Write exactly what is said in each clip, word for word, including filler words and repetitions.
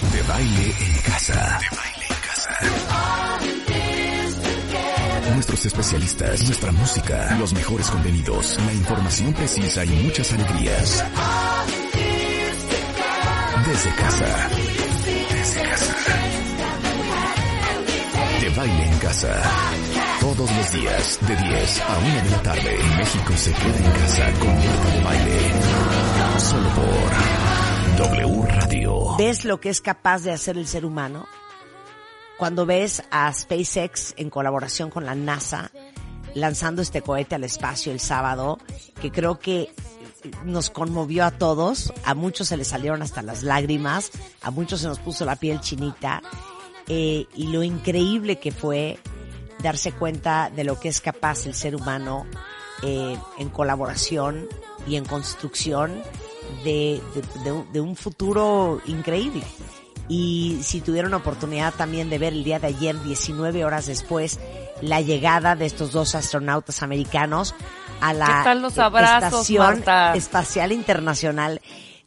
De baile en casa. De baile en casa. Nuestros especialistas, nuestra música, los mejores contenidos, la información precisa y muchas alegrías. Desde casa. Desde casa. De baile en casa. Todos los días, de diez a una de la tarde, México se queda en casa con Marta de Baile. Solo por W Radio. ¿Ves lo que es capaz de hacer el ser humano? Cuando ves a SpaceX en colaboración con la NASA lanzando este cohete al espacio el sábado, que creo que nos conmovió a todos, a muchos se les salieron hasta las lágrimas, a muchos se nos puso la piel chinita, eh, y lo increíble que fue darse cuenta de lo que es capaz el ser humano eh, en colaboración y en construcción De, de, de un futuro increíble. Y si tuvieron oportunidad también de ver el día de ayer, diecinueve horas después, la llegada de estos dos astronautas americanos a la abrazos, Estación Marta? Espacial Internacional.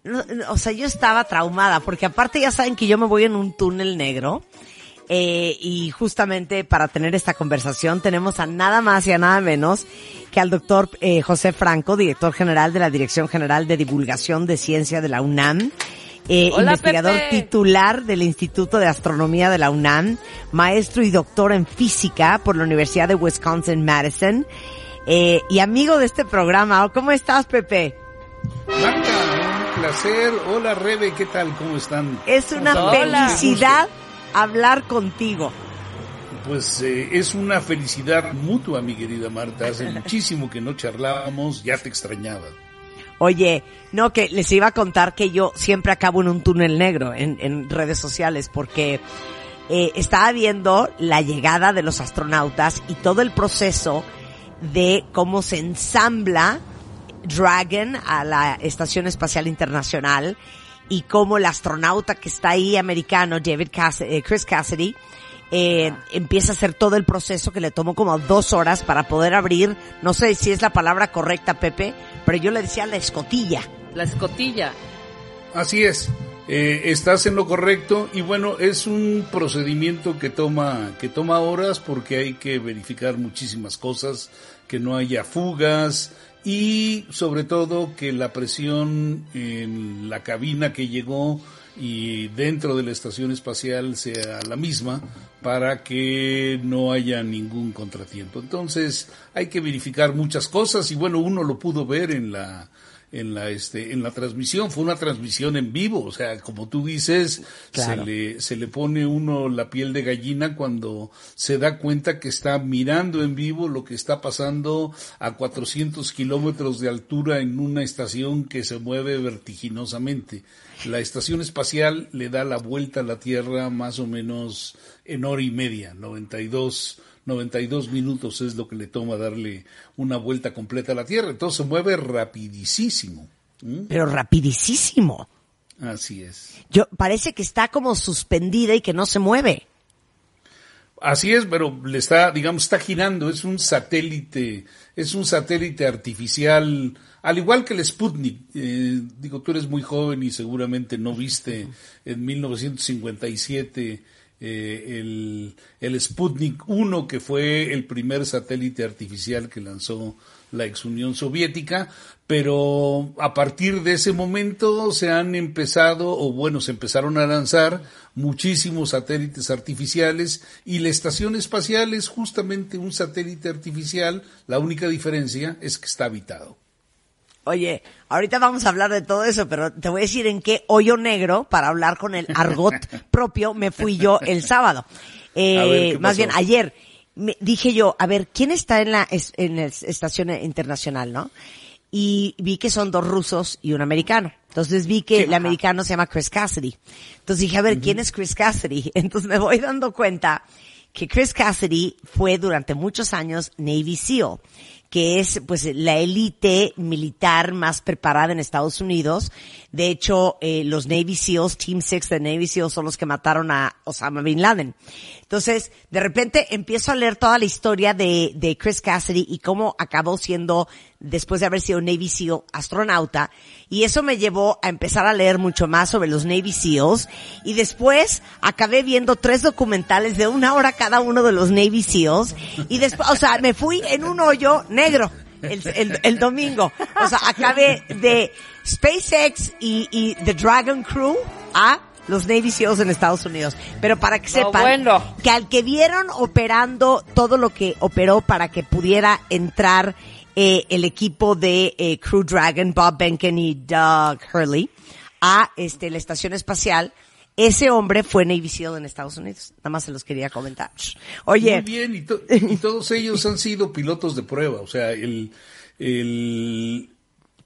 No, no, o sea, yo estaba traumada, porque aparte ya saben que yo me voy en un túnel negro. Eh, y justamente para tener esta conversación tenemos a nada más y a nada menos que al doctor eh, José Franco, director general de la Dirección General de Divulgación de Ciencia de la UNAM, eh, Hola, investigador Pepe. Titular del Instituto de Astronomía de la UNAM, maestro y doctor en física por la Universidad de Wisconsin-Madison, eh, y amigo de este programa. ¿Cómo estás, Pepe? Marta, un placer. Hola, Rebe, ¿qué tal? ¿Cómo están? Es una Hola. felicidad hablar contigo. Pues eh, es una felicidad mutua, mi querida Marta. Hace muchísimo que no charlábamos, ya te extrañaba. Oye, no, que les iba a contar que yo siempre acabo en un túnel negro en, en redes sociales, porque eh, estaba viendo la llegada de los astronautas y todo el proceso de cómo se ensambla Dragon a la Estación Espacial Internacional, y como el astronauta que está ahí, americano, David Cass, eh, Chris Cassidy, eh, empieza a hacer todo el proceso que le tomó como dos horas para poder abrir, no sé si es la palabra correcta, Pepe, pero yo le decía la escotilla. La escotilla. Así es, eh, estás en lo correcto, y bueno, es un procedimiento que toma, que toma horas, porque hay que verificar muchísimas cosas, que no haya fugas, y sobre todo que la presión en la cabina que llegó y dentro de la estación espacial sea la misma para que no haya ningún contratiempo. Entonces hay que verificar muchas cosas y bueno, uno lo pudo ver en la en la este en la transmisión, fue una transmisión en vivo, o sea, como tú dices, claro. se le se le pone uno la piel de gallina cuando se da cuenta que está mirando en vivo lo que está pasando a cuatrocientos kilómetros de altura en una estación que se mueve vertiginosamente. La estación espacial le da la vuelta a la Tierra más o menos en hora y media, noventa y dos noventa y dos minutos es lo que le toma darle una vuelta completa a la Tierra. Entonces se mueve rapidísimo. ¿Mm? Pero rapidísimo. Así es. Yo, parece que está como suspendida y que no se mueve. Así es, pero le está, digamos, está girando. Es un satélite, es un satélite artificial, al igual que el Sputnik. Eh, digo, tú eres muy joven y seguramente no viste en mil novecientos cincuenta y siete... Eh, el, el Sputnik uno, que fue el primer satélite artificial que lanzó la ex Unión Soviética, pero a partir de ese momento se han empezado, o bueno, se empezaron a lanzar muchísimos satélites artificiales, y la estación espacial es justamente un satélite artificial, la única diferencia es que está habitado. Oye, ahorita vamos a hablar de todo eso, pero te voy a decir en qué hoyo negro, para hablar con el argot propio, me fui yo el sábado. Eh, ver, más bien, ayer me dije yo, a ver, ¿quién está en la, en la Estación Internacional, no? Y vi que son dos rusos y un americano. Entonces vi que sí, el ajá. americano se llama Chris Cassidy. Entonces dije, a ver, uh-huh. ¿quién es Chris Cassidy? Entonces me voy dando cuenta que Chris Cassidy fue durante muchos años Navy SEAL, que es pues la élite militar más preparada en Estados Unidos. De hecho, eh, los Navy SEALs, Team Six de Navy SEALs, son los que mataron a Osama Bin Laden. Entonces, de repente empiezo a leer toda la historia de, de Chris Cassidy y cómo acabó siendo, después de haber sido Navy SEAL, astronauta. Y eso me llevó a empezar a leer mucho más sobre los Navy SEALs. Y después acabé viendo tres documentales de una hora cada uno de los Navy SEALs. Y después, o sea, me fui en un hoyo negro el, el, el domingo. O sea, acabé de SpaceX y, y The Dragon Crew a los Navy SEALs en Estados Unidos. Pero para que sepan, no, bueno. que al que vieron operando todo lo que operó para que pudiera entrar eh, el equipo de eh, Crew Dragon, Bob Behnken y Doug Hurley, a este la Estación Espacial, ese hombre fue Navy SEAL en Estados Unidos. Nada más se los quería comentar. Oye. Muy bien, y, to- y todos ellos han sido pilotos de prueba. O sea, el... el...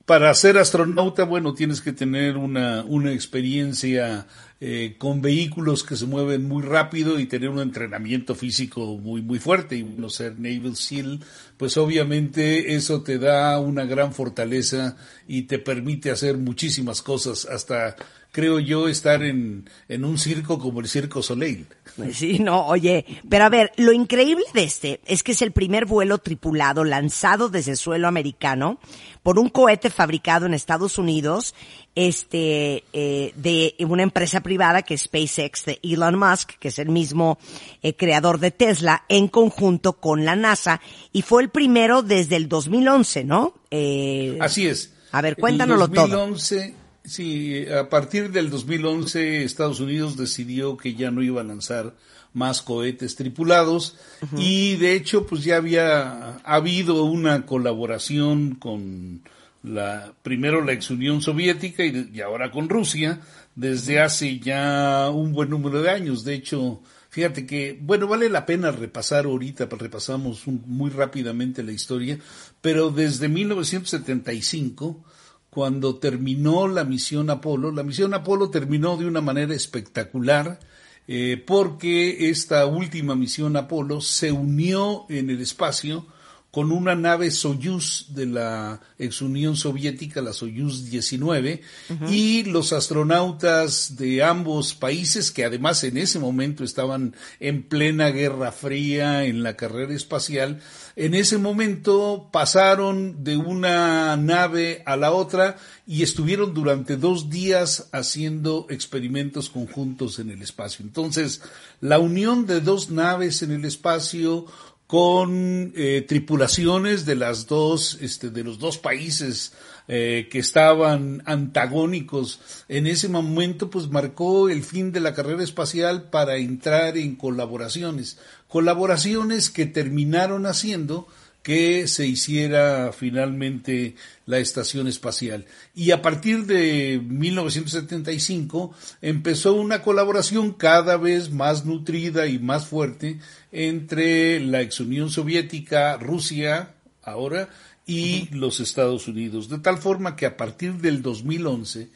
para ser astronauta, bueno, tienes que tener una, una experiencia eh, con vehículos que se mueven muy rápido y tener un entrenamiento físico muy muy fuerte. Y no ser Naval SEAL, pues obviamente eso te da una gran fortaleza y te permite hacer muchísimas cosas, hasta creo yo estar en, en un circo como el Cirque du Soleil. Sí, no, oye, pero a ver, lo increíble de este es que es el primer vuelo tripulado lanzado desde el suelo americano por un cohete fabricado en Estados Unidos, este, eh, de una empresa privada que es SpaceX de Elon Musk, que es el mismo eh, creador de Tesla, en conjunto con la NASA, y fue el primero desde el dos mil once, ¿no? Eh, Así es. A ver, cuéntanoslo todo. dos mil once... Sí, a partir del dos mil once Estados Unidos decidió que ya no iba a lanzar más cohetes tripulados, uh-huh. y de hecho pues ya había ha habido una colaboración con la primero la ex Unión Soviética y, y ahora con Rusia desde hace ya un buen número de años. De hecho, fíjate que, bueno, vale la pena repasar ahorita, repasamos un, muy rápidamente la historia, pero desde mil novecientos setenta y cinco, cuando terminó la misión Apolo, la misión Apolo terminó de una manera espectacular, eh, porque esta última misión Apolo se unió en el espacio con una nave Soyuz de la ex Unión Soviética, la Soyuz diecinueve, uh-huh. y los astronautas de ambos países, que además en ese momento estaban en plena Guerra Fría en la carrera espacial, en ese momento pasaron de una nave a la otra y estuvieron durante dos días haciendo experimentos conjuntos en el espacio. Entonces, la unión de dos naves en el espacio con eh, tripulaciones de las dos, este, de los dos países eh, que estaban antagónicos en ese momento, pues marcó el fin de la carrera espacial para entrar en colaboraciones. Colaboraciones que terminaron haciendo que se hiciera finalmente la Estación Espacial. Y a partir de mil novecientos setenta y cinco empezó una colaboración cada vez más nutrida y más fuerte entre la ex Unión Soviética, Rusia ahora, y uh-huh. los Estados Unidos. De tal forma que a partir del dos mil once,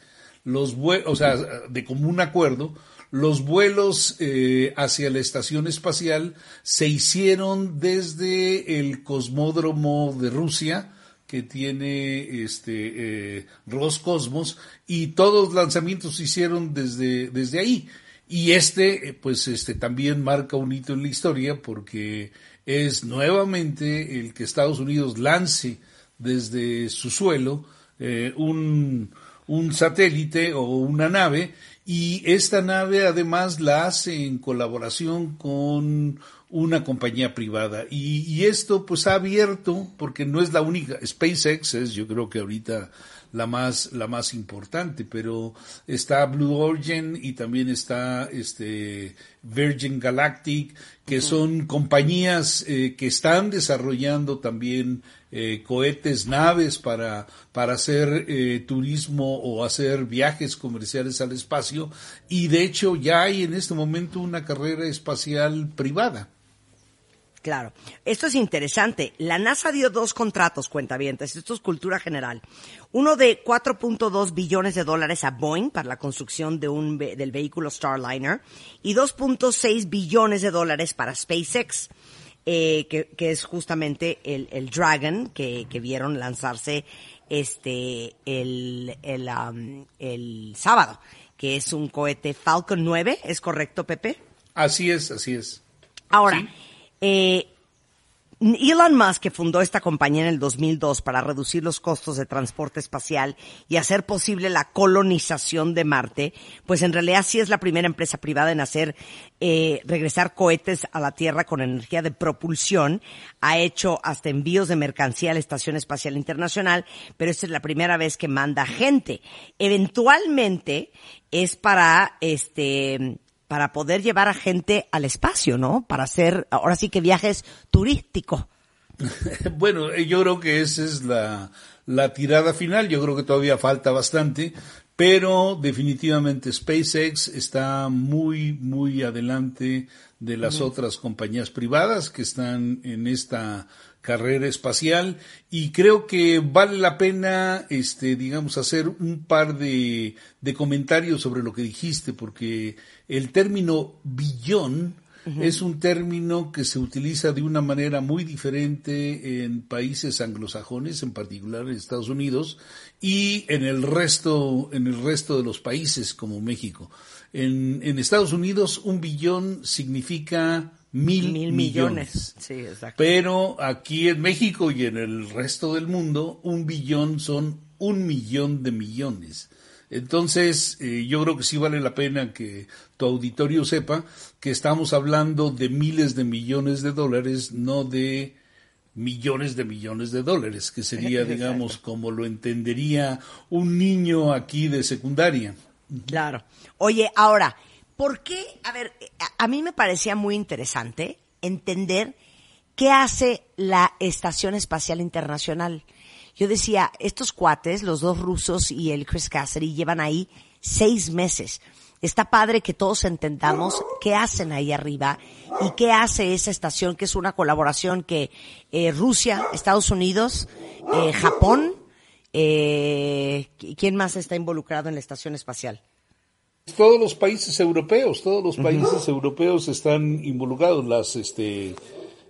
los vue- o sea, de común acuerdo, los vuelos eh, hacia la Estación Espacial se hicieron desde el cosmódromo de Rusia, que tiene este eh, Roscosmos, y todos los lanzamientos se hicieron desde, desde ahí. Y este, pues este también marca un hito en la historia, porque es nuevamente el que Estados Unidos lance desde su suelo eh, un, un satélite o una nave. Y esta nave además la hace en colaboración con una compañía privada. Y, y esto pues ha abierto, porque no es la única, SpaceX es yo creo que ahorita la más la más importante, pero está Blue Origin y también está este Virgin Galactic, que uh-huh. son compañías eh, que están desarrollando también eh, cohetes, naves para para hacer eh, turismo o hacer viajes comerciales al espacio, y de hecho ya hay en este momento una carrera espacial privada. Claro. Esto es interesante. La NASA dio dos contratos, cuentavientes. Esto es cultura general. Uno de cuatro punto dos billones de dólares a Boeing para la construcción de un ve- del vehículo Starliner y dos punto seis billones de dólares para SpaceX, eh, que, que es justamente el, el Dragon que, que vieron lanzarse este el, el, um, el sábado, que es un cohete Falcon nueve. ¿Es correcto, Pepe? Así es, así es. Ahora... ¿Sí? Eh, Elon Musk, que fundó esta compañía en el dos mil dos para reducir los costos de transporte espacial y hacer posible la colonización de Marte, pues en realidad sí es la primera empresa privada en hacer eh, regresar cohetes a la Tierra con energía de propulsión. Ha hecho hasta envíos de mercancía a la Estación Espacial Internacional, pero esta es la primera vez que manda gente. Eventualmente es para... este para poder llevar a gente al espacio, ¿no? Para hacer, ahora sí que viajes turísticos. Bueno, yo creo que esa es la, la tirada final. Yo creo que todavía falta bastante, pero definitivamente SpaceX está muy, muy adelante de las uh-huh. otras compañías privadas que están en esta carrera espacial, y creo que vale la pena, este, digamos, hacer un par de, de comentarios sobre lo que dijiste, porque el término billón uh-huh. es un término que se utiliza de una manera muy diferente en países anglosajones, en particular en Estados Unidos, y en el resto, en el resto de los países como México. En, en Estados Unidos, un billón significa Mil, mil millones, millones. Sí, exacto. Pero aquí en México y en el resto del mundo, un billón son un millón de millones. Entonces, eh, yo creo que sí vale la pena que tu auditorio sepa que estamos hablando de miles de millones de dólares, no de millones de millones de dólares, que sería, digamos, como lo entendería un niño aquí de secundaria. Claro. Oye, ahora... ¿Por qué? A ver, a mí me parecía muy interesante entender qué hace la Estación Espacial Internacional. Yo decía, estos cuates, los dos rusos y el Chris Cassidy, llevan ahí seis meses. Está padre que todos entendamos qué hacen ahí arriba y qué hace esa estación, que es una colaboración que eh, Rusia, Estados Unidos, eh, Japón, eh, ¿quién más está involucrado en la Estación Espacial? Todos los países europeos, todos los países uh-huh. europeos están involucrados, las este,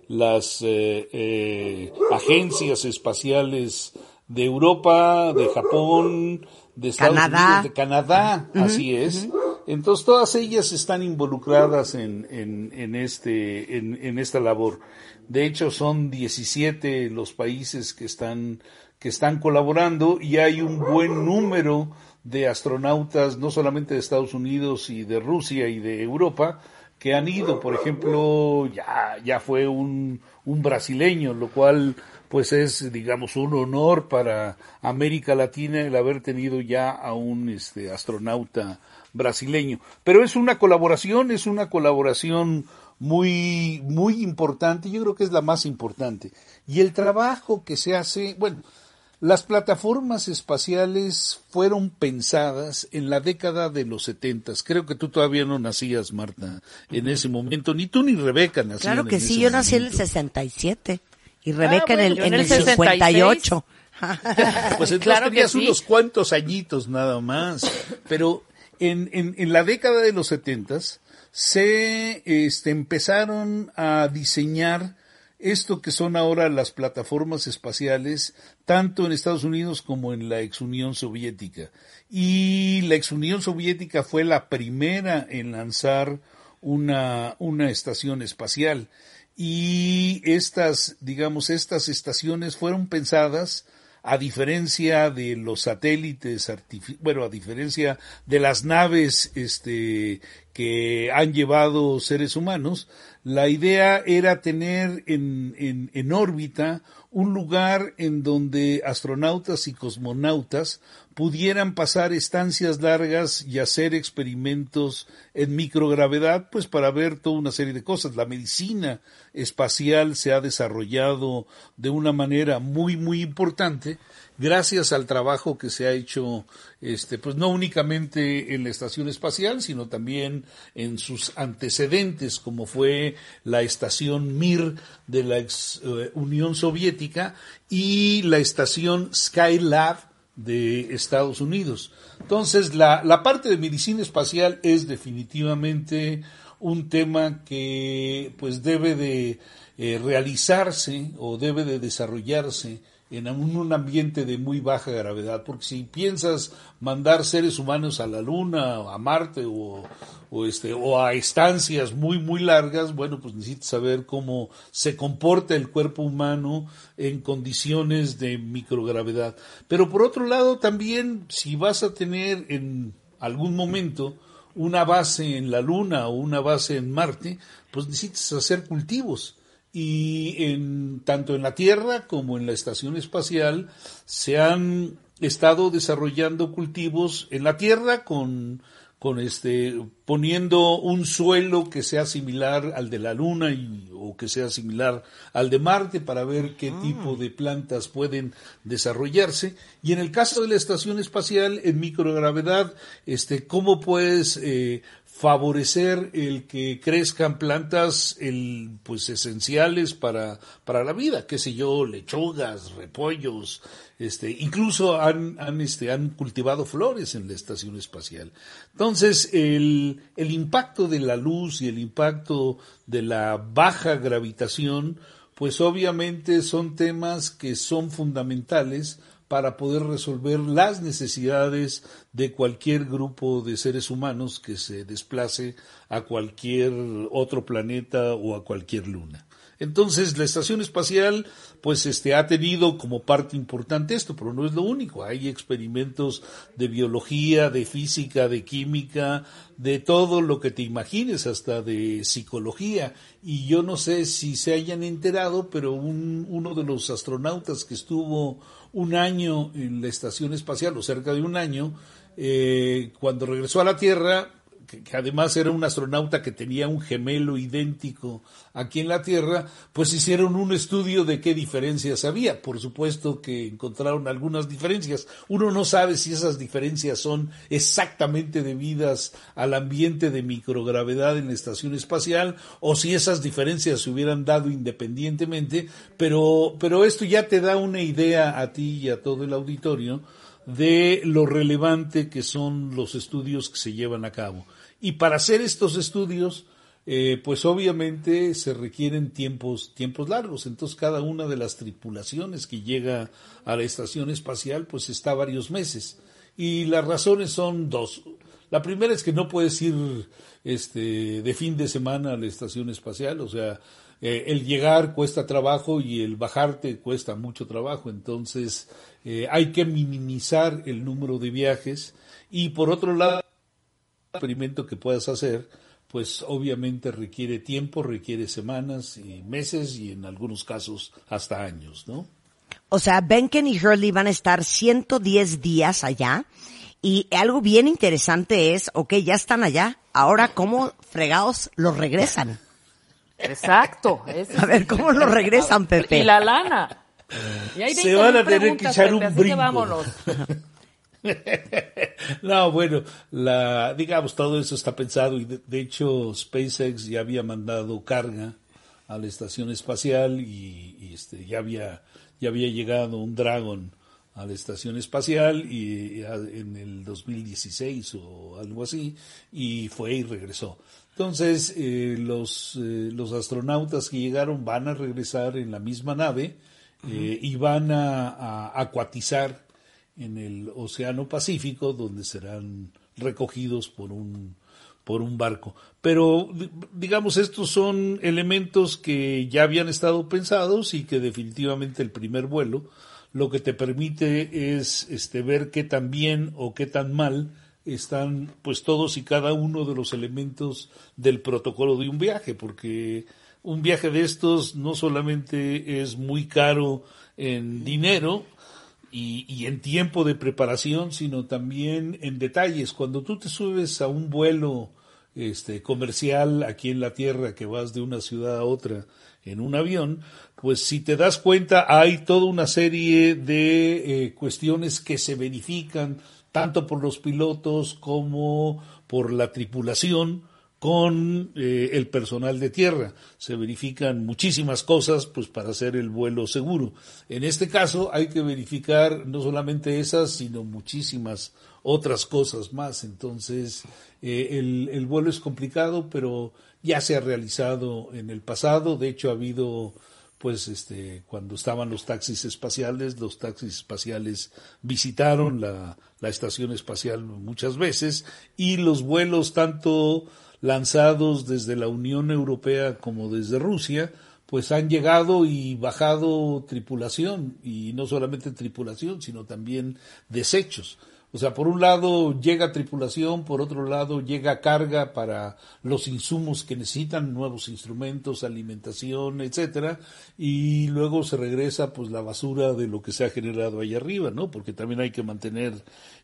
las eh, eh, agencias espaciales de Europa, de Japón, de Estados Canadá. Unidos, de Canadá, uh-huh. así es. Uh-huh. Entonces todas ellas están involucradas en, en, en este, en, en esta labor. De hecho, son diecisiete los países que están, que están colaborando, y hay un buen número de astronautas, no solamente de Estados Unidos y de Rusia y de Europa, que han ido. Por ejemplo, ya ya fue un un brasileño, lo cual pues es, digamos, un honor para América Latina el haber tenido ya a un este astronauta brasileño. Pero es una colaboración, es una colaboración muy muy importante, yo creo que es la más importante. Y el trabajo que se hace, bueno, las plataformas espaciales fueron pensadas en la década de los setentas. Creo que tú todavía no nacías, Marta, en ese momento. Ni tú ni Rebeca nacían. Claro que en sí, ese yo momento. Nací en el sesenta y siete y Rebeca ah, bueno, en el, en el, el cincuenta y ocho. Pues entonces claro tenías que sí. unos cuantos añitos nada más. Pero en, en, en la década de los setentas se este, empezaron a diseñar esto que son ahora las plataformas espaciales, tanto en Estados Unidos como en la ex Unión Soviética. Y la ex Unión Soviética fue la primera en lanzar una, una estación espacial. Y estas, digamos, estas estaciones fueron pensadas, a diferencia de los satélites, artific- bueno, a diferencia de las naves este, que han llevado seres humanos, la idea era tener en, en, en órbita un lugar en donde astronautas y cosmonautas pudieran pasar estancias largas y hacer experimentos en microgravedad, pues para ver toda una serie de cosas. La medicina espacial se ha desarrollado de una manera muy, muy importante. gracias al trabajo que se ha hecho, este, pues no únicamente en la Estación Espacial, sino también en sus antecedentes, como fue la Estación Mir de la ex, eh, Unión Soviética y la Estación Skylab de Estados Unidos. Entonces, la, la parte de medicina espacial es definitivamente un tema que pues debe de eh, realizarse o debe de desarrollarse en un, un ambiente de muy baja gravedad, porque si piensas mandar seres humanos a la Luna, a Marte o, o, este, o a estancias muy muy largas, bueno, pues necesitas saber cómo se comporta el cuerpo humano en condiciones de microgravedad. Pero por otro lado también, si vas a tener en algún momento una base en la Luna o una base en Marte, pues necesitas hacer cultivos. Y en tanto en la Tierra como en la Estación Espacial se han estado desarrollando cultivos en la Tierra con, con este, poniendo un suelo que sea similar al de la Luna y, o que sea similar al de Marte para ver qué ah. tipo de plantas pueden desarrollarse. Y en el caso de la Estación Espacial, en microgravedad, este, cómo puedes eh, favorecer el que crezcan plantas el, pues esenciales para, para la vida, qué sé yo, lechugas, repollos, este, incluso han, han, este, han cultivado flores en la Estación Espacial. Entonces, el, el impacto de la luz y el impacto de la baja gravitación, pues obviamente son temas que son fundamentales para poder resolver las necesidades de cualquier grupo de seres humanos que se desplace a cualquier otro planeta o a cualquier luna. Entonces, la Estación Espacial pues este ha tenido como parte importante esto, pero no es lo único. Hay experimentos de biología, de física, de química, de todo lo que te imagines, hasta de psicología. Y yo no sé si se hayan enterado, pero un, uno de los astronautas que estuvo un año en la Estación Espacial, o cerca de un año, eh, cuando regresó a la Tierra, que, que además era un astronauta que tenía un gemelo idéntico aquí en la Tierra, pues hicieron un estudio de qué diferencias había. Por supuesto que encontraron algunas diferencias. Uno no sabe si esas diferencias son exactamente debidas al ambiente de microgravedad en la Estación Espacial o si esas diferencias se hubieran dado independientemente, pero, pero esto ya te da una idea a ti y a todo el auditorio de lo relevante que son los estudios que se llevan a cabo. Y para hacer estos estudios, eh, pues obviamente se requieren tiempos, tiempos largos. Entonces, cada una de las tripulaciones que llega a la Estación Espacial, pues está varios meses. Y las razones son dos. La primera es que no puedes ir este, de fin de semana a la Estación Espacial, o sea, Eh, el llegar cuesta trabajo y el bajarte cuesta mucho trabajo, entonces eh, hay que minimizar el número de viajes y por otro lado, el experimento que puedas hacer, pues obviamente requiere tiempo, requiere semanas y meses y en algunos casos hasta años, ¿no? O sea, Behnken y Hurley van a estar ciento diez días allá y algo bien interesante es, ok, ya están allá, ahora ¿cómo fregados los regresan? Exacto. Eso. A ver, ¿cómo lo regresan, Pepe? Y la lana. Y ahí se van a tener que echar Pepe, un brinco. Vámonos. No, bueno, la, digamos, todo eso está pensado y de, de hecho SpaceX ya había mandado carga a la Estación Espacial y, y este, ya había, ya había llegado un Dragon a la Estación Espacial y, y a, en el dos mil dieciséis o algo así y fue y regresó. Entonces, eh, los, eh, los astronautas que llegaron van a regresar en la misma nave eh, uh-huh. y van a, a acuatizar en el Océano Pacífico, donde serán recogidos por un, por un barco. Pero, digamos, estos son elementos que ya habían estado pensados y que definitivamente el primer vuelo lo que te permite es este, ver qué tan bien o qué tan mal están pues todos y cada uno de los elementos del protocolo de un viaje, porque un viaje de estos no solamente es muy caro en dinero y, y en tiempo de preparación, sino también en detalles. Cuando tú te subes a un vuelo este, comercial aquí en la Tierra, que vas de una ciudad a otra en un avión, pues si te das cuenta hay toda una serie de eh, cuestiones que se verifican tanto por los pilotos como por la tripulación con eh, el personal de tierra. Se verifican muchísimas cosas pues para hacer el vuelo seguro. En este caso hay que verificar no solamente esas, sino muchísimas otras cosas más. Entonces eh, el, el vuelo es complicado, pero ya se ha realizado en el pasado. De hecho ha habido, pues este, cuando estaban los taxis espaciales, los taxis espaciales visitaron la, la estación espacial muchas veces, y los vuelos tanto lanzados desde la Unión Europea como desde Rusia, pues han llegado y bajado tripulación, y no solamente tripulación, sino también desechos. O sea, por un lado llega tripulación, por otro lado llega carga para los insumos que necesitan, nuevos instrumentos, alimentación, etcétera, y luego se regresa pues la basura de lo que se ha generado ahí arriba, ¿no? Porque también hay que mantener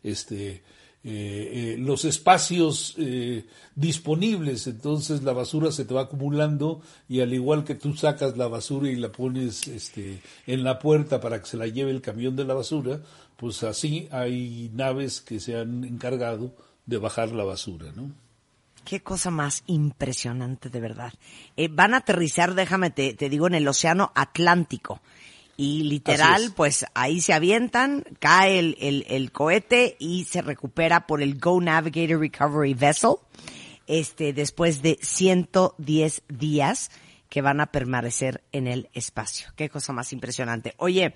este eh, eh, los espacios eh, disponibles. Entonces la basura se te va acumulando, y al igual que tú sacas la basura y la pones este en la puerta para que se la lleve el camión de la basura, pues así hay naves que se han encargado de bajar la basura, ¿no? Qué cosa más impresionante, de verdad. Eh, van a aterrizar, déjame te, te digo, en el Océano Atlántico. Y literal, pues ahí se avientan, cae el, el, el cohete y se recupera por el Go Navigator Recovery Vessel, este, después de ciento diez días que van a permanecer en el espacio. Qué cosa más impresionante. Oye,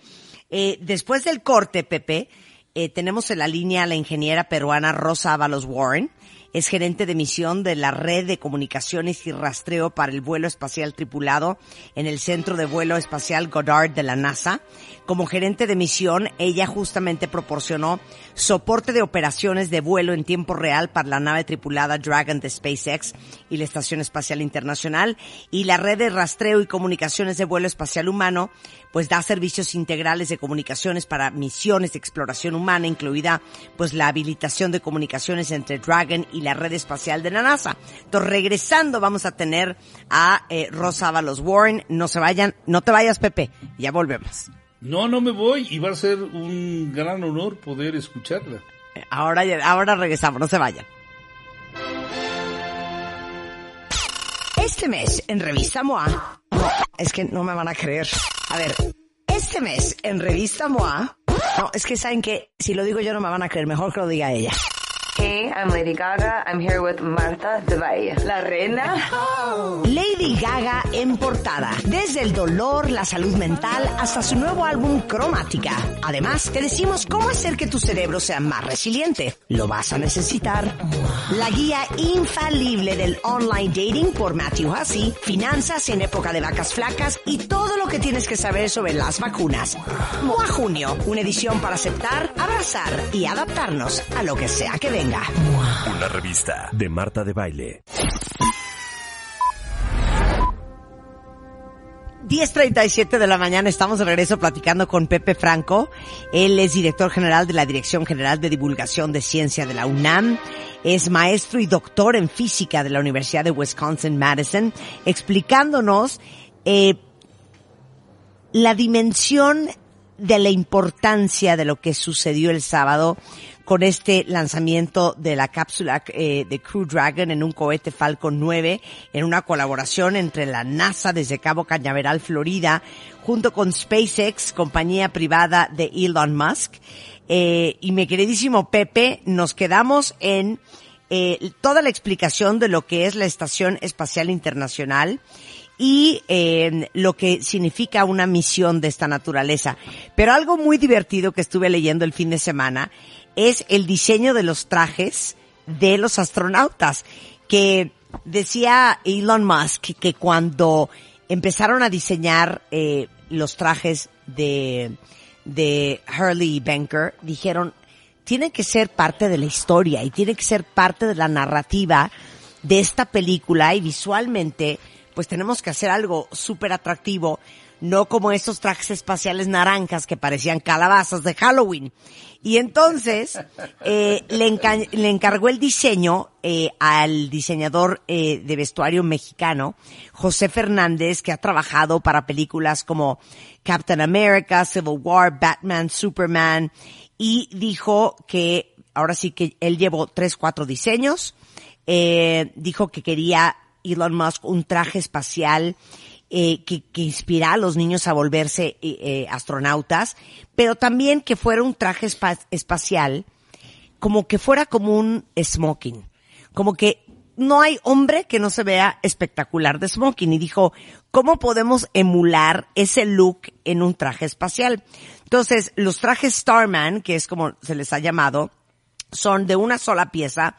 eh, después del corte, Pepe, eh, tenemos en la línea a la ingeniera peruana Rosa Ávalos-Warren. Es gerente de misión de la Red de Comunicaciones y Rastreo para el Vuelo Espacial Tripulado en el Centro de Vuelo Espacial Goddard de la NASA. Como gerente de misión, ella justamente proporcionó soporte de operaciones de vuelo en tiempo real para la nave tripulada Dragon de SpaceX y la Estación Espacial Internacional, y la Red de Rastreo y Comunicaciones de Vuelo Espacial Humano, pues da servicios integrales de comunicaciones para misiones de exploración humana, incluida pues la habilitación de comunicaciones entre Dragon y la Red Espacial de la NASA. Entonces, regresando, vamos a tener a eh, Rosa Ávalos-Warren. No se vayan, no te vayas, Pepe. Ya volvemos. No, no me voy, y va a ser un gran honor poder escucharla. Ahora, ahora regresamos, no se vayan. Este mes en Revista M O A, es que no me van a creer. A ver, este mes en Revista M O A, no, es que saben que si lo digo yo no me van a creer, mejor que lo diga ella. Hey, I'm Lady Gaga. I'm here with Marta de Valle, la reina. Oh. Lady Gaga en portada. Desde el dolor, la salud mental, hasta su nuevo álbum Cromática. Además, te decimos cómo hacer que tu cerebro sea más resiliente. Lo vas a necesitar. La guía infalible del online dating por Matthew Hussey, finanzas en época de vacas flacas y todo lo que tienes que saber sobre las vacunas. M O A Junio, una edición para aceptar, abrazar y adaptarnos a lo que sea que venga. Una revista de Marta de Baile. diez treinta y siete de la mañana, estamos de regreso platicando con Pepe Franco. Él es director general de la Dirección General de Divulgación de Ciencia de la UNAM. Es maestro y doctor en física de la Universidad de Wisconsin-Madison, explicándonos eh, la dimensión de la importancia de lo que sucedió el sábado con este lanzamiento de la cápsula eh, de Crew Dragon en un cohete Falcon nueve, en una colaboración entre la NASA desde Cabo Cañaveral, Florida, junto con SpaceX, compañía privada de Elon Musk. Eh, y mi queridísimo Pepe, nos quedamos en eh, toda la explicación de lo que es la Estación Espacial Internacional y eh, lo que significa una misión de esta naturaleza. Pero algo muy divertido que estuve leyendo el fin de semana es el diseño de los trajes de los astronautas, que decía Elon Musk que cuando empezaron a diseñar eh, los trajes de de Hurley y Behnken, dijeron, tienen que ser parte de la historia y tienen que ser parte de la narrativa de esta película, y visualmente pues tenemos que hacer algo súper atractivo. no como esos trajes espaciales naranjas que parecían calabazas de Halloween. Y entonces eh, le, enca le encargó el diseño eh, al diseñador eh, de vestuario mexicano, José Fernández, que ha trabajado para películas como Captain America, Civil War, Batman, Superman, y dijo que, ahora sí que él llevó tres, cuatro diseños, eh, dijo que quería Elon Musk un traje espacial Eh, que, que inspira a los niños a volverse eh, eh, astronautas, pero también que fuera un traje espa espacial, como que fuera como un smoking, como que no hay hombre que no se vea espectacular de smoking, y dijo, ¿cómo podemos emular ese look en un traje espacial? Entonces, los trajes Starman, que es como se les ha llamado, son de una sola pieza,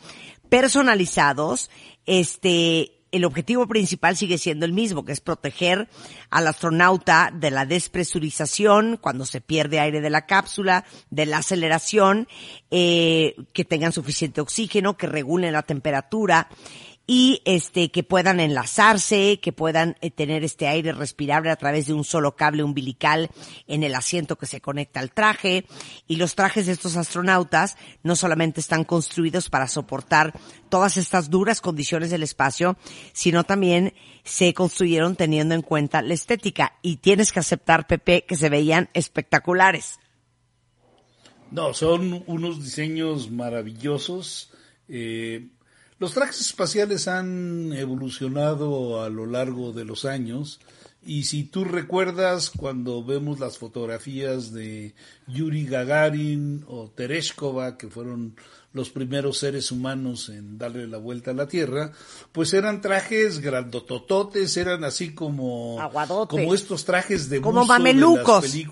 personalizados, este... El objetivo principal sigue siendo el mismo, que es proteger al astronauta de la despresurización cuando se pierde aire de la cápsula, de la aceleración, eh, que tengan suficiente oxígeno, que regulen la temperatura y este que puedan enlazarse, que puedan eh, tener este aire respirable a través de un solo cable umbilical en el asiento que se conecta al traje. Y los trajes de estos astronautas no solamente están construidos para soportar todas estas duras condiciones del espacio, sino también se construyeron teniendo en cuenta la estética. Y tienes que aceptar, Pepe, que se veían espectaculares. No, son unos diseños maravillosos. Eh, los trajes espaciales han evolucionado a lo largo de los años. Y si tú recuerdas, cuando vemos las fotografías de Yuri Gagarin o Tereshkova, que fueron los primeros seres humanos en darle la vuelta a la Tierra, pues eran trajes grandotototes, eran así como aguadotes, como estos trajes de como buzo, mamelucos de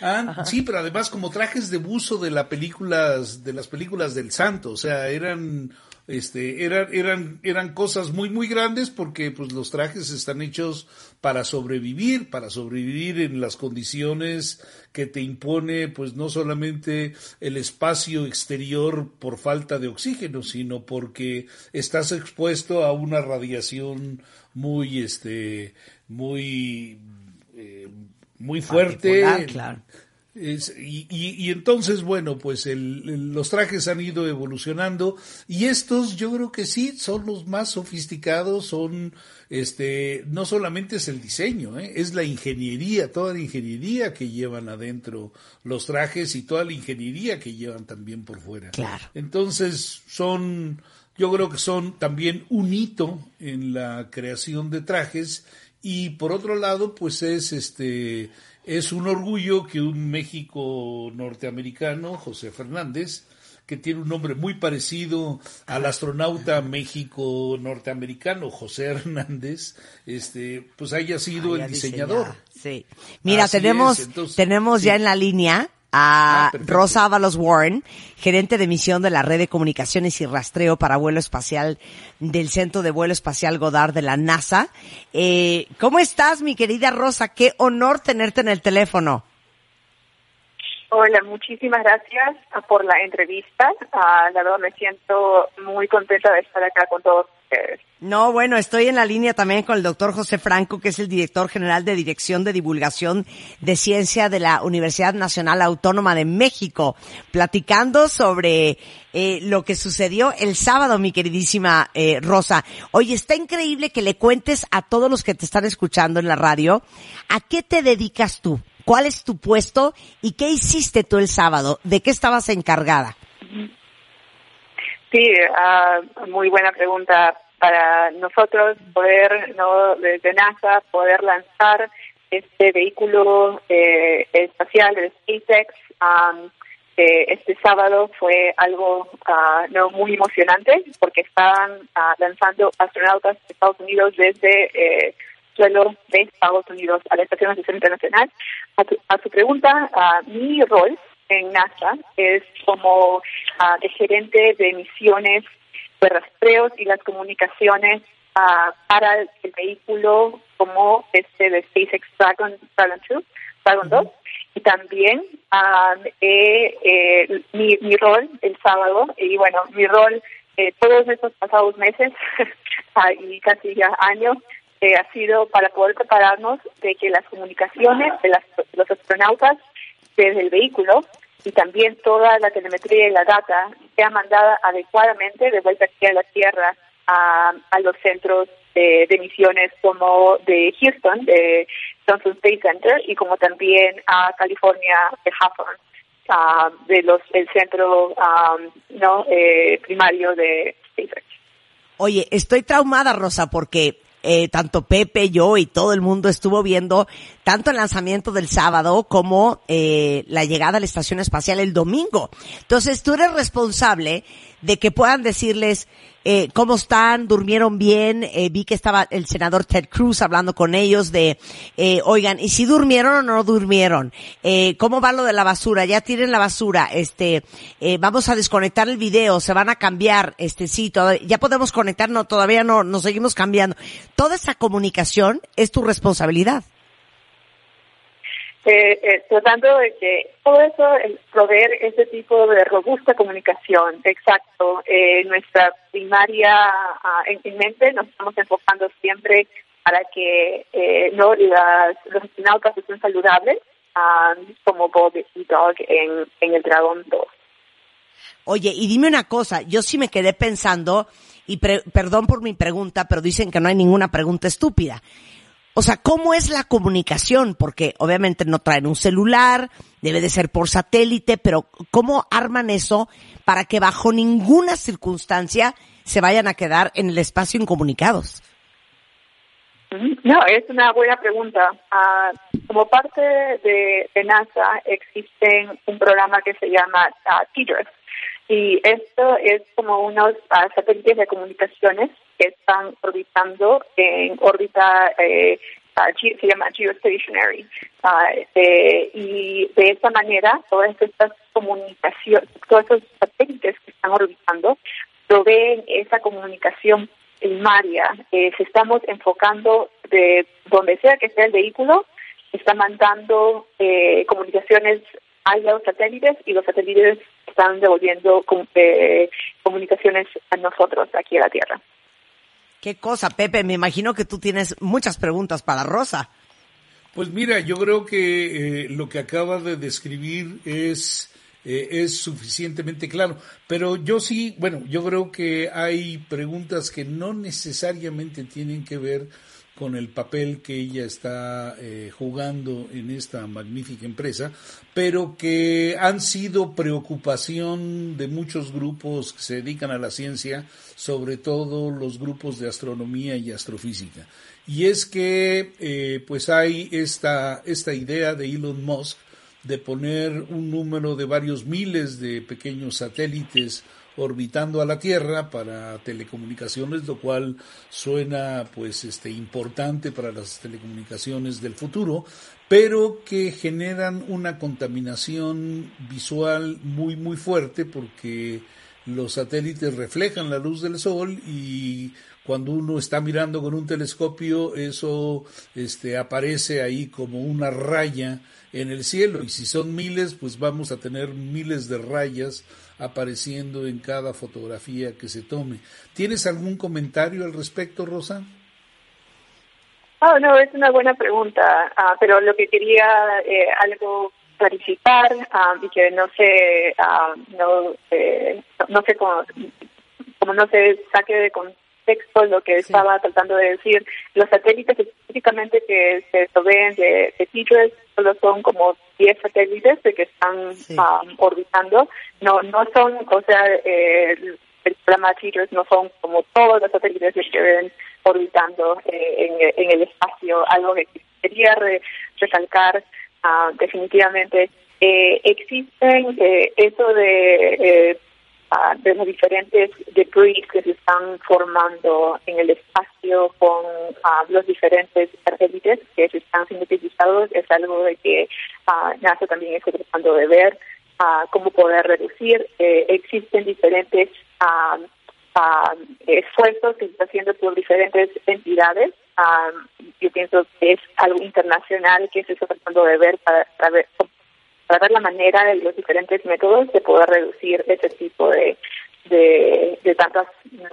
las ah, sí, pero además como trajes de buzo de las películas de las películas del Santo, o sea, eran este eran eran eran cosas muy muy grandes, porque pues los trajes están hechos para sobrevivir, para sobrevivir en las condiciones que te impone pues no solamente el espacio exterior por falta de oxígeno, sino porque estás expuesto a una radiación muy este muy eh, muy fuerte. Manipular, claro. Es, y, y, y entonces, bueno, pues el, el, los trajes han ido evolucionando, y estos yo creo que sí son los más sofisticados, son este no solamente es el diseño, ¿eh? Es la ingeniería, toda la ingeniería que llevan adentro los trajes y toda la ingeniería que llevan también por fuera. Claro. Entonces son, yo creo que son también un hito en la creación de trajes, y por otro lado, pues es este... Es un orgullo que un México norteamericano, José Fernández, que tiene un nombre muy parecido al astronauta México norteamericano José Hernández, este, pues haya sido haya el diseñador. Sí. Mira, así tenemos es, entonces, tenemos sí. ya en la línea a ah, Rosa Ávalos-Warren, gerente de misión de la Red de Comunicaciones y Rastreo para Vuelo Espacial del Centro de Vuelo Espacial Goddard de la NASA. Eh, ¿Cómo estás, mi querida Rosa? Qué honor tenerte en el teléfono. Hola, muchísimas gracias por la entrevista. Uh, la verdad me siento muy contenta de estar acá con todos ustedes. No, bueno, estoy en la línea también con el doctor José Franco, que es el director general de Dirección de Divulgación de Ciencia de la Universidad Nacional Autónoma de México, platicando sobre eh, lo que sucedió el sábado, mi queridísima eh, Rosa. Oye, está increíble que le cuentes a todos los que te están escuchando en la radio a qué te dedicas tú. ¿Cuál es tu puesto y qué hiciste tú el sábado? ¿De qué estabas encargada? Sí, uh, muy buena pregunta. Para nosotros poder, no, desde NASA, poder lanzar este vehículo eh, espacial de SpaceX um, eh, este sábado fue algo uh, no muy emocionante, porque estaban uh, lanzando astronautas de Estados Unidos desde... Eh, suelo de Estados Unidos a la Estación Espacial Internacional. A, tu, a su pregunta, uh, mi rol en NASA es como uh, de gerente de misiones, de rastreos y las comunicaciones uh, para el, el vehículo como este de SpaceX Dragon, Dragon dos. Y también um, eh, eh, mi, mi rol el sábado, y bueno, mi rol eh, todos estos pasados meses y casi ya años, eh, ha sido para poder prepararnos de que las comunicaciones de las, los astronautas desde el vehículo y también toda la telemetría y la data sea mandada adecuadamente de vuelta aquí a la Tierra a, a los centros de, de misiones como de Houston, de Johnson Space Center, y como también a California, de Hawthorne, uh, de los el centro um, no eh, primario de SpaceX. Oye, estoy traumada, Rosa, porque eh, tanto Pepe, yo y todo el mundo estuvo viendo tanto el lanzamiento del sábado como eh, la llegada a la Estación Espacial el domingo. Entonces, tú eres responsable de que puedan decirles eh, cómo están, durmieron bien. Eh, vi que estaba el senador Ted Cruz hablando con ellos de, eh, oigan, ¿y si durmieron o no durmieron? Eh, ¿Cómo va lo de la basura? Ya tienen la basura. Este, eh, vamos a desconectar el video, se van a cambiar. Este, sí, todavía, ya podemos conectar, no, todavía no, nos seguimos cambiando. Toda esa comunicación es tu responsabilidad. Eh, eh, tratando de que todo eso, el proveer ese tipo de robusta comunicación, exacto, eh, nuestra primaria uh, en, en mente, nos estamos enfocando siempre para que eh, no las, los astronautas estén saludables, uh, como Bob y Doug en, en el Dragon dos. Oye, y dime una cosa, yo sí me quedé pensando, y pre- perdón por mi pregunta, pero dicen que no hay ninguna pregunta estúpida. O sea, ¿cómo es la comunicación? Porque obviamente no traen un celular, debe de ser por satélite, pero ¿cómo arman eso para que bajo ninguna circunstancia se vayan a quedar en el espacio incomunicados? No, es una buena pregunta. Uh, como parte de, de NASA existe un programa que se llama uh, T D R S, y esto es como unos uh, satélites de comunicaciones que están orbitando en órbita, eh, uh, ge- se llama geostationary. Uh, eh, y de esta manera, todas estas comunicaciones, todos estos satélites que están orbitando, proveen esa comunicación primaria. Eh, si estamos enfocando de donde sea que sea el vehículo, está mandando eh, comunicaciones a los satélites, y los satélites están devolviendo com- eh, comunicaciones a nosotros aquí a la Tierra. Qué cosa, Pepe, me imagino que tú tienes muchas preguntas para Rosa. Pues mira, yo creo que eh, lo que acabas de describir es, eh, es suficientemente claro, pero yo sí, bueno, yo creo que hay preguntas que no necesariamente tienen que ver con el papel que ella está eh, jugando en esta magnífica empresa, pero que han sido preocupación de muchos grupos que se dedican a la ciencia, sobre todo los grupos de astronomía y astrofísica. Y es que eh, pues hay esta, esta idea de Elon Musk de poner un número de varios miles de pequeños satélites orbitando a la Tierra para telecomunicaciones, lo cual suena pues este importante para las telecomunicaciones del futuro, pero que generan una contaminación visual muy muy fuerte, porque los satélites reflejan la luz del sol, y cuando uno está mirando con un telescopio eso este aparece ahí como una raya en el cielo, y si son miles, pues vamos a tener miles de rayas apareciendo en cada fotografía que se tome. ¿Tienes algún comentario al respecto, Rosa? Oh, no, es una buena pregunta, uh, pero lo que quería eh, algo clarificar uh, y que no se uh, no eh, no sé cómo como no se saque de contexto lo que sí estaba tratando de decir. Los satélites específicamente que se proveen de, de T D R S solo son como diez satélites de que están sí. um, orbitando. No no son, o sea, eh, el programa T D R S no son como todos los satélites que estén orbitando eh, en, en el espacio. Algo que quería re, recalcar uh, definitivamente. Eh, existen eh, eso de, eh, uh, de los diferentes debris que se están formando en el espacio con uh, los diferentes satélites que se están siendo utilizados. Es algo de que uh, NASA también está tratando de ver. Uh, cómo poder reducir. Eh, existen diferentes um, um, esfuerzos que se están haciendo por diferentes entidades. Um, yo pienso que es algo internacional que se está tratando de ver para, para ver para ver la manera de los diferentes métodos de poder reducir ese tipo de de, de tantos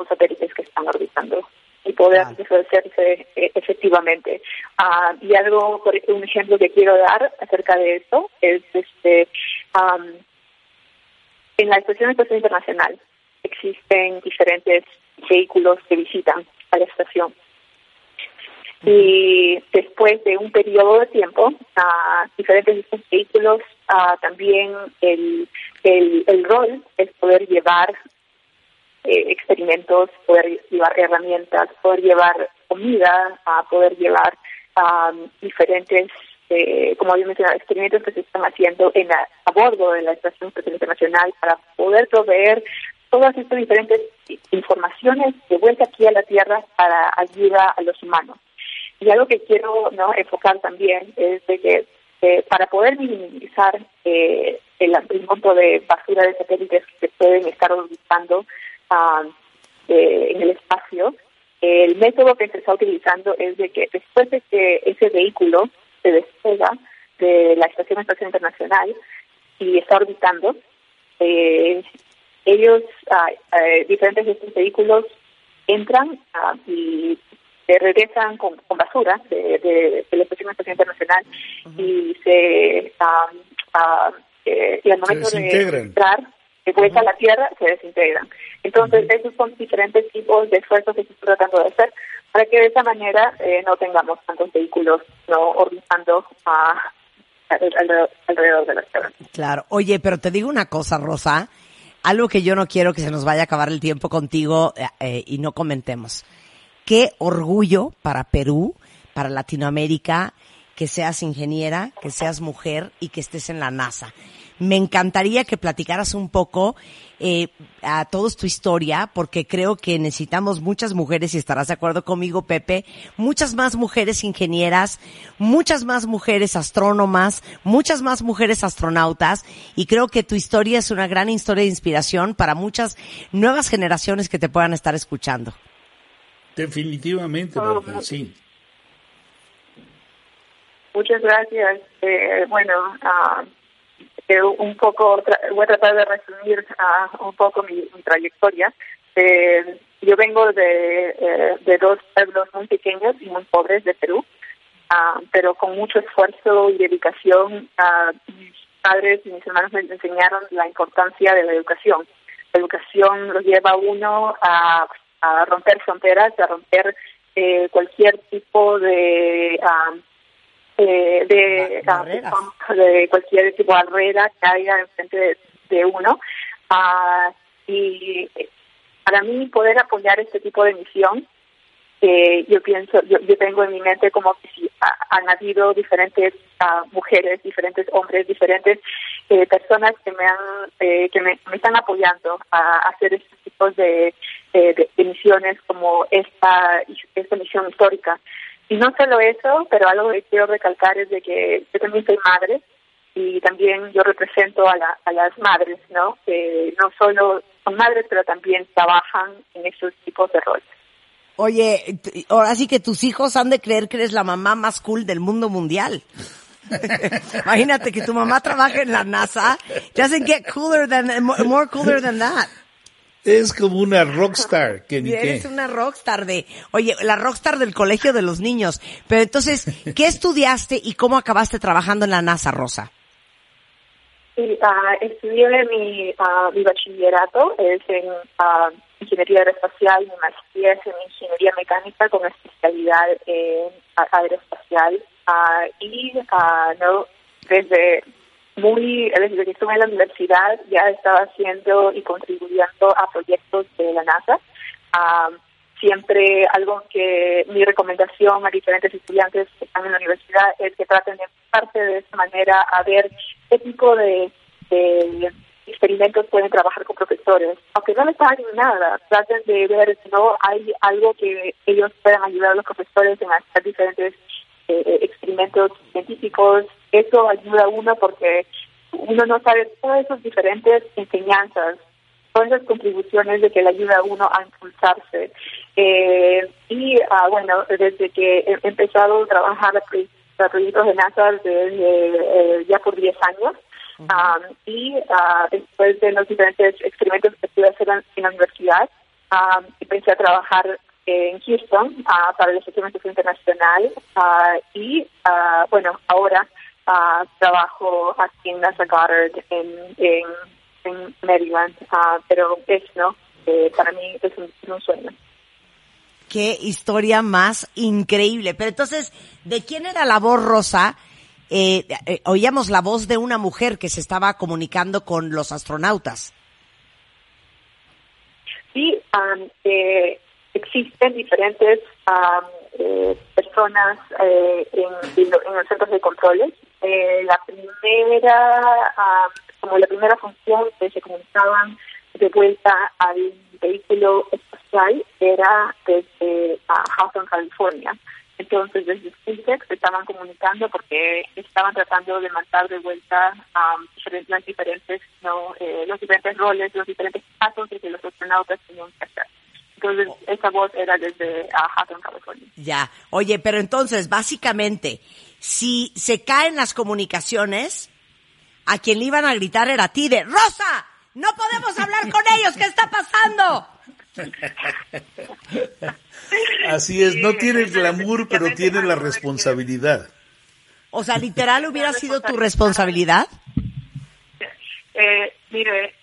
satélites que están orbitando. Y poder ah. ofrecerse eh, efectivamente. Ah, y algo, por un ejemplo que quiero dar acerca de esto es este um, en la Estación Espacial Internacional existen diferentes vehículos que visitan a la estación. Y después de un periodo de tiempo, uh, diferentes de estos vehículos, uh, también el, el, el rol es poder llevar eh, experimentos, poder llevar herramientas, poder llevar comida, uh, poder llevar um, diferentes, eh, como había mencionado, experimentos que se están haciendo en la, a bordo de la Estación Espacial Internacional para poder proveer todas estas diferentes informaciones de vuelta aquí a la Tierra para ayuda a los humanos. Y algo que quiero no enfocar también es de que eh, para poder minimizar eh, el, el monto de basura de satélites que pueden estar orbitando uh, eh, en el espacio, el método que se está utilizando es de que después de que ese vehículo se despega de la Estación Espacial Internacional y está orbitando, eh, ellos, uh, uh, diferentes de estos vehículos, entran uh, y se regresan con, con basura de, de, de la Estación Espacial Internacional uh-huh. y se um, uh, eh, y al momento de entrar de vuelta uh-huh. a la Tierra se desintegran. Entonces uh-huh. esos son diferentes tipos de esfuerzos que se está tratando de hacer para que de esa manera eh, no tengamos tantos vehículos no orbitando uh, alrededor, alrededor de la Tierra. Claro. Oye, pero te digo una cosa, Rosa, algo que yo no quiero que se nos vaya a acabar el tiempo contigo eh, y no comentemos. Qué orgullo para Perú, para Latinoamérica, que seas ingeniera, que seas mujer y que estés en la NASA. Me encantaría que platicaras un poco eh, a todos tu historia, porque creo que necesitamos muchas mujeres, y estarás de acuerdo conmigo, Pepe, muchas más mujeres ingenieras, muchas más mujeres astrónomas, muchas más mujeres astronautas, y creo que tu historia es una gran historia de inspiración para muchas nuevas generaciones que te puedan estar escuchando. Definitivamente, Rosa, sí. Muchas gracias. Eh, bueno, uh, un poco tra- voy a tratar de resumir uh, un poco mi, mi trayectoria. Eh, yo vengo de, eh, de dos pueblos muy pequeños y muy pobres de Perú, uh, pero con mucho esfuerzo y dedicación, uh, mis padres y mis hermanos me enseñaron la importancia de la educación. La educación lo lleva a uno a... a romper fronteras, a romper eh, cualquier tipo de um, eh, de, um, de cualquier tipo de barrera que haya enfrente de, de uno. Uh, y para mí poder apoyar este tipo de misión, eh, yo pienso, yo, yo tengo en mi mente como que si ha, han habido diferentes uh, mujeres, diferentes hombres, diferentes eh, personas que me han eh, que me, me están apoyando a, a hacer estos tipos de De, de, de misiones como esta esta misión histórica. Y no solo eso, pero algo que quiero recalcar es de que yo también soy madre y también yo represento a, la, a las madres, ¿no? Que no solo son madres, pero también trabajan en esos tipos de roles. Oye, ahora sí que tus hijos han de creer que eres la mamá más cool del mundo mundial. Imagínate que tu mamá trabaja en la NASA. Doesn't get cooler than, more cooler than that. Es como una rockstar. Que ni Eres qué. una rockstar de... Oye, la rockstar del colegio de los niños. Pero entonces, ¿qué estudiaste y cómo acabaste trabajando en la NASA, Rosa? Sí, uh, estudié mi, uh, mi bachillerato, es en uh, ingeniería aeroespacial, mi maestría es en ingeniería mecánica con especialidad en aeroespacial. Uh, y uh, no desde... Muy, desde que estuve en la universidad ya estaba haciendo y contribuyendo a proyectos de la NASA. Uh, siempre algo que mi recomendación a diferentes estudiantes que están en la universidad es que traten de enfocarse de esta manera a ver qué tipo de, de experimentos pueden trabajar con profesores. Aunque no les hagan nada, traten de ver si no hay algo que ellos puedan ayudar a los profesores en hacer diferentes eh, experimentos científicos. Eso ayuda a uno porque uno no sabe todas esas diferentes enseñanzas, todas esas contribuciones de que le ayuda a uno a impulsarse. Eh, y ah, bueno, desde que he empezado a trabajar para proyectos de NASA desde eh, ya por diez años, uh-huh. um, y uh, después de los diferentes experimentos que estuve haciendo en la universidad, um, empecé a trabajar en Houston uh, para el Sistema Internacional uh, y, uh, bueno, ahora uh, trabajo aquí en NASA Goddard en, en, en Maryland, uh, pero es, no, eh, para mí es un, un sueño. Qué historia más increíble. Pero entonces, ¿de quién era la voz, Rosa? Eh, eh, oíamos la voz de una mujer que se estaba comunicando con los astronautas. Sí, um, eh, existen diferentes um, eh, personas eh, en, en, en los centros de controles. Eh, la primera, um, como la primera función que se comunicaban de vuelta al vehículo espacial era desde Hawthorne, uh, California. Entonces, desde SpaceX se estaban comunicando porque estaban tratando de mandar de vuelta um, diferentes, las diferentes, ¿no? eh, los diferentes roles, los diferentes pasos que los astronautas tenían que hacer. Entonces, oh. esa voz era desde uh, Hawthorne, California. Ya. Oye, pero entonces, básicamente, si se caen las comunicaciones, a quien le iban a gritar era a ti de ¡Rosa! ¡No podemos hablar con ellos! ¿Qué está pasando? Así es, no tiene el glamour, pero tiene la responsabilidad. O sea, literal, ¿hubiera sido tu responsabilidad? Eh, mire,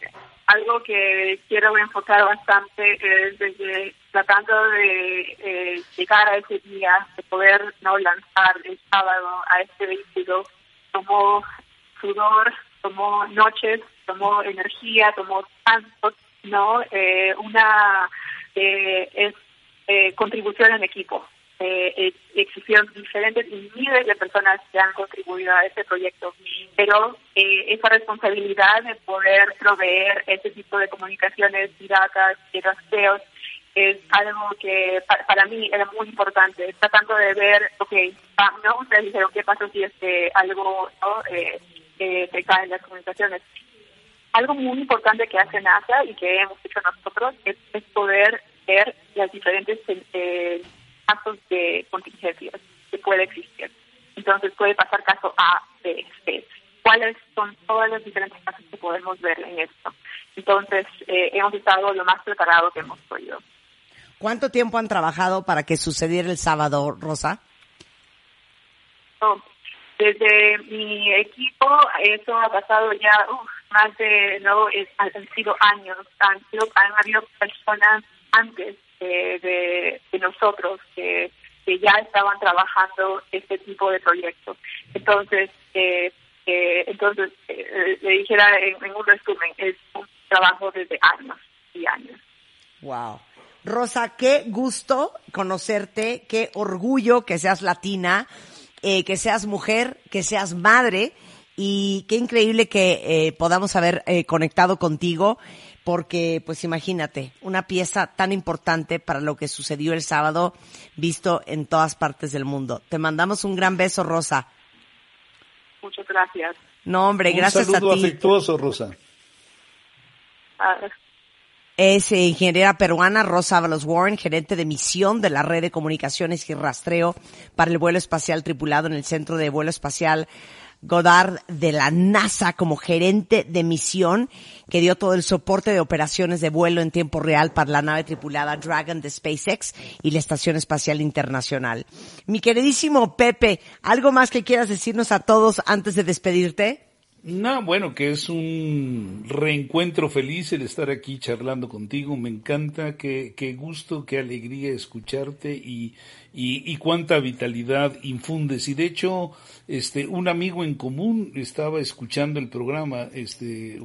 algo que quiero enfocar bastante es desde tratando de eh, llegar a ese día, de poder no lanzar el sábado a este vehículo, tomó sudor, tomó noches, tomó energía, tomó tanto, no, eh, una eh, es, eh, contribución en equipo. Eh, existieron diferentes y miles de personas que han contribuido a este proyecto, pero eh, esa responsabilidad de poder proveer ese tipo de comunicaciones piratas y rastreos es algo que pa- para mí era muy importante, tratando de ver, okay, ah, no, ustedes dijeron qué pasó si es que algo no eh, eh, se caen las comunicaciones. Algo muy importante que hace NASA y que hemos hecho nosotros es, es poder ver las diferentes eh, casos de contingencias que puede existir. Entonces puede pasar caso A, B, C. ¿Cuáles son todos los diferentes casos que podemos ver en esto? Entonces eh, hemos estado lo más preparado que hemos podido. ¿Cuánto tiempo han trabajado para que sucediera el sábado, Rosa? No, desde mi equipo eso ha pasado ya... Uh, más de, no, es, han sido años, han, sido, han habido personas antes eh, de, de nosotros que, que ya estaban trabajando este tipo de proyectos. Entonces, eh, eh, entonces eh, le dijera en, en un resumen, es un trabajo desde años y años. Wow. Rosa, qué gusto conocerte, qué orgullo que seas latina, eh, que seas mujer, que seas madre. Y qué increíble que eh, podamos haber eh, conectado contigo, porque, pues imagínate, una pieza tan importante para lo que sucedió el sábado, visto en todas partes del mundo. Te mandamos un gran beso, Rosa. Muchas gracias. No, hombre, un gracias a ti. Un saludo afectuoso, Rosa. Ah. Es eh, ingeniera peruana Rosa Ávalos-Warren, gerente de misión de la Red de Comunicaciones y Rastreo para el Vuelo Espacial Tripulado en el Centro de Vuelo Espacial Goddard de la NASA, como gerente de misión que dio todo el soporte de operaciones de vuelo en tiempo real para la nave tripulada Dragon de SpaceX y la Estación Espacial Internacional. Mi queridísimo Pepe, ¿algo más que quieras decirnos a todos antes de despedirte? No, bueno, que es un reencuentro feliz el estar aquí charlando contigo. Me encanta, qué, qué gusto, qué alegría escucharte y, y, y cuánta vitalidad infundes. Y de hecho, este, un amigo en común estaba escuchando el programa, este,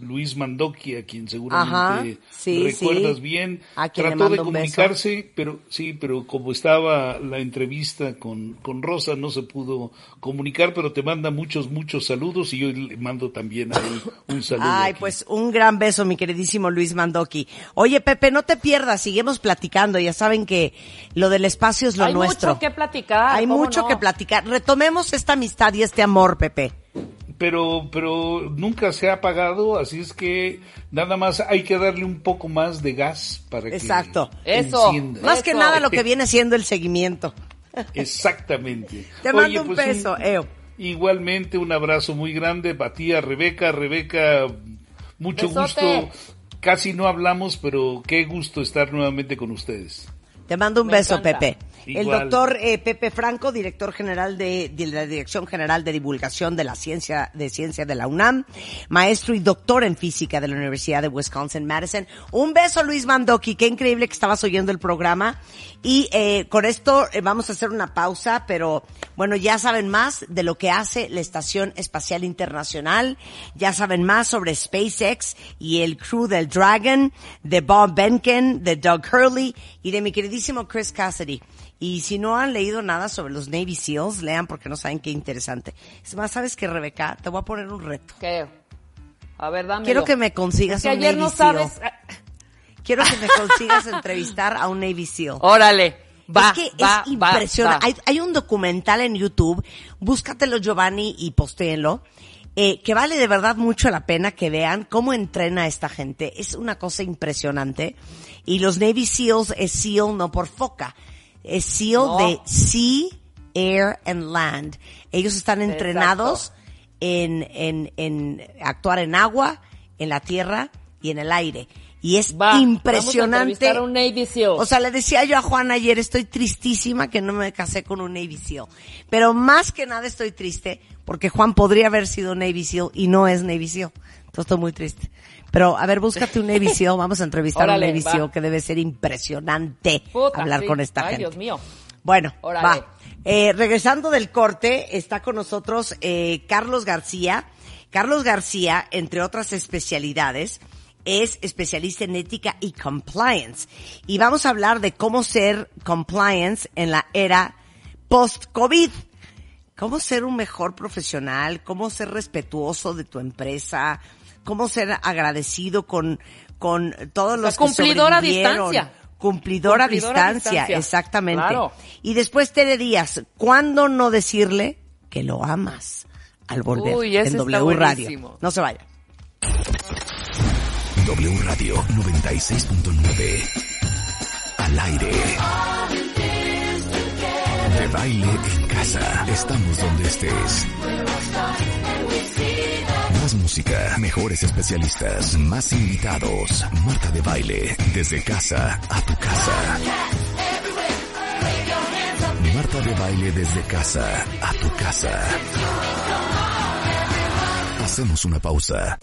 Luis Mandoki, a quien seguramente Ajá, sí, recuerdas sí. bien. Trató de comunicarse, beso. pero sí, pero como estaba la entrevista con, con Rosa, no se pudo comunicar, pero te manda muchos, muchos saludos y yo le mando también a él un saludo. Ay, aquí. Pues un gran beso, mi queridísimo Luis Mandoki. Oye, Pepe, no te pierdas, seguimos platicando. Ya saben que lo del espacio es lo Hay nuestro. Hay mucho que platicar. Hay mucho no? que platicar. Retomemos esta amistad y este amor, Pepe. Pero, pero nunca se ha apagado, así es que nada más hay que darle un poco más de gas para que Exacto. Eso. Encienda. Más Eso. que nada lo que viene siendo el seguimiento. Exactamente. Te mando Oye, un pues beso, un... Eo. Igualmente, un abrazo muy grande a ti, a Rebeca. Rebeca, mucho Besote. gusto. Casi no hablamos, pero qué gusto estar nuevamente con ustedes. Te mando un Me beso, encanta. Pepe. Igual. El doctor eh, Pepe Franco, director general de, de la Dirección General de Divulgación de la Ciencia de Ciencia de la UNAM, maestro y doctor en física de la Universidad de Wisconsin-Madison. Un beso, Luis Mandoki, qué increíble que estabas oyendo el programa. Y eh, con esto eh, vamos a hacer una pausa, pero bueno, ya saben más de lo que hace la Estación Espacial Internacional, ya saben más sobre SpaceX y el crew del Dragon, de Bob Behnken, de Doug Hurley y de mi queridísimo Chris Cassidy. Y si no han leído nada sobre los Navy SEALs, lean porque no saben qué interesante. Es más, ¿sabes qué, Rebeca? Te voy a poner un reto. ¿Qué? A ver, dámelo. Quiero que me consigas es que un Navy no SEAL. Sabes... Quiero que me consigas entrevistar a un Navy SEAL. Órale, va, es que va, es impresionante. Va, va. Hay, hay un documental en YouTube, búscatelo, Giovanni, y postéenlo. Eh, que vale de verdad mucho la pena que vean cómo entrena a esta gente. Es una cosa impresionante. Y los Navy SEALs es SEAL, no por foca. Es SEAL no. de Sea, Air and Land. Ellos están entrenados en, en, en actuar en agua, en la tierra y en el aire. Y es Va, impresionante. Vamos a entrevistar a un Navy SEAL. O sea, le decía yo a Juan ayer, estoy tristísima que no me casé con un Navy SEAL. Pero más que nada estoy triste porque Juan podría haber sido Navy SEAL y no es Navy SEAL. Entonces estoy muy triste. Pero, a ver, búscate un Navy SEAL. Vamos a entrevistar Órale, a un Navy SEAL, que debe ser impresionante Puta, hablar sí. con esta Ay, gente. Dios mío. Bueno, Órale. va. Eh, regresando del corte, está con nosotros eh, Carlos García. Carlos García, entre otras especialidades, es especialista en ética y compliance. Y vamos a hablar de cómo ser compliance en la era post-COVID. Cómo ser un mejor profesional, cómo ser respetuoso de tu empresa, cómo ser agradecido con, con todos los que sobrevivieron. Cumplidor a distancia. Cumplidor a distancia, exactamente. Claro. Y después Tere Díaz, ¿cuándo no decirle que lo amas? Al volver Uy, en W Radio. No se vaya. W Radio noventa y seis punto nueve. Al aire. De baile en casa. Estamos donde estés. Más música, mejores especialistas, más invitados. Marta de Baile, desde casa a tu casa. Marta de Baile desde casa a tu casa. Hacemos una pausa.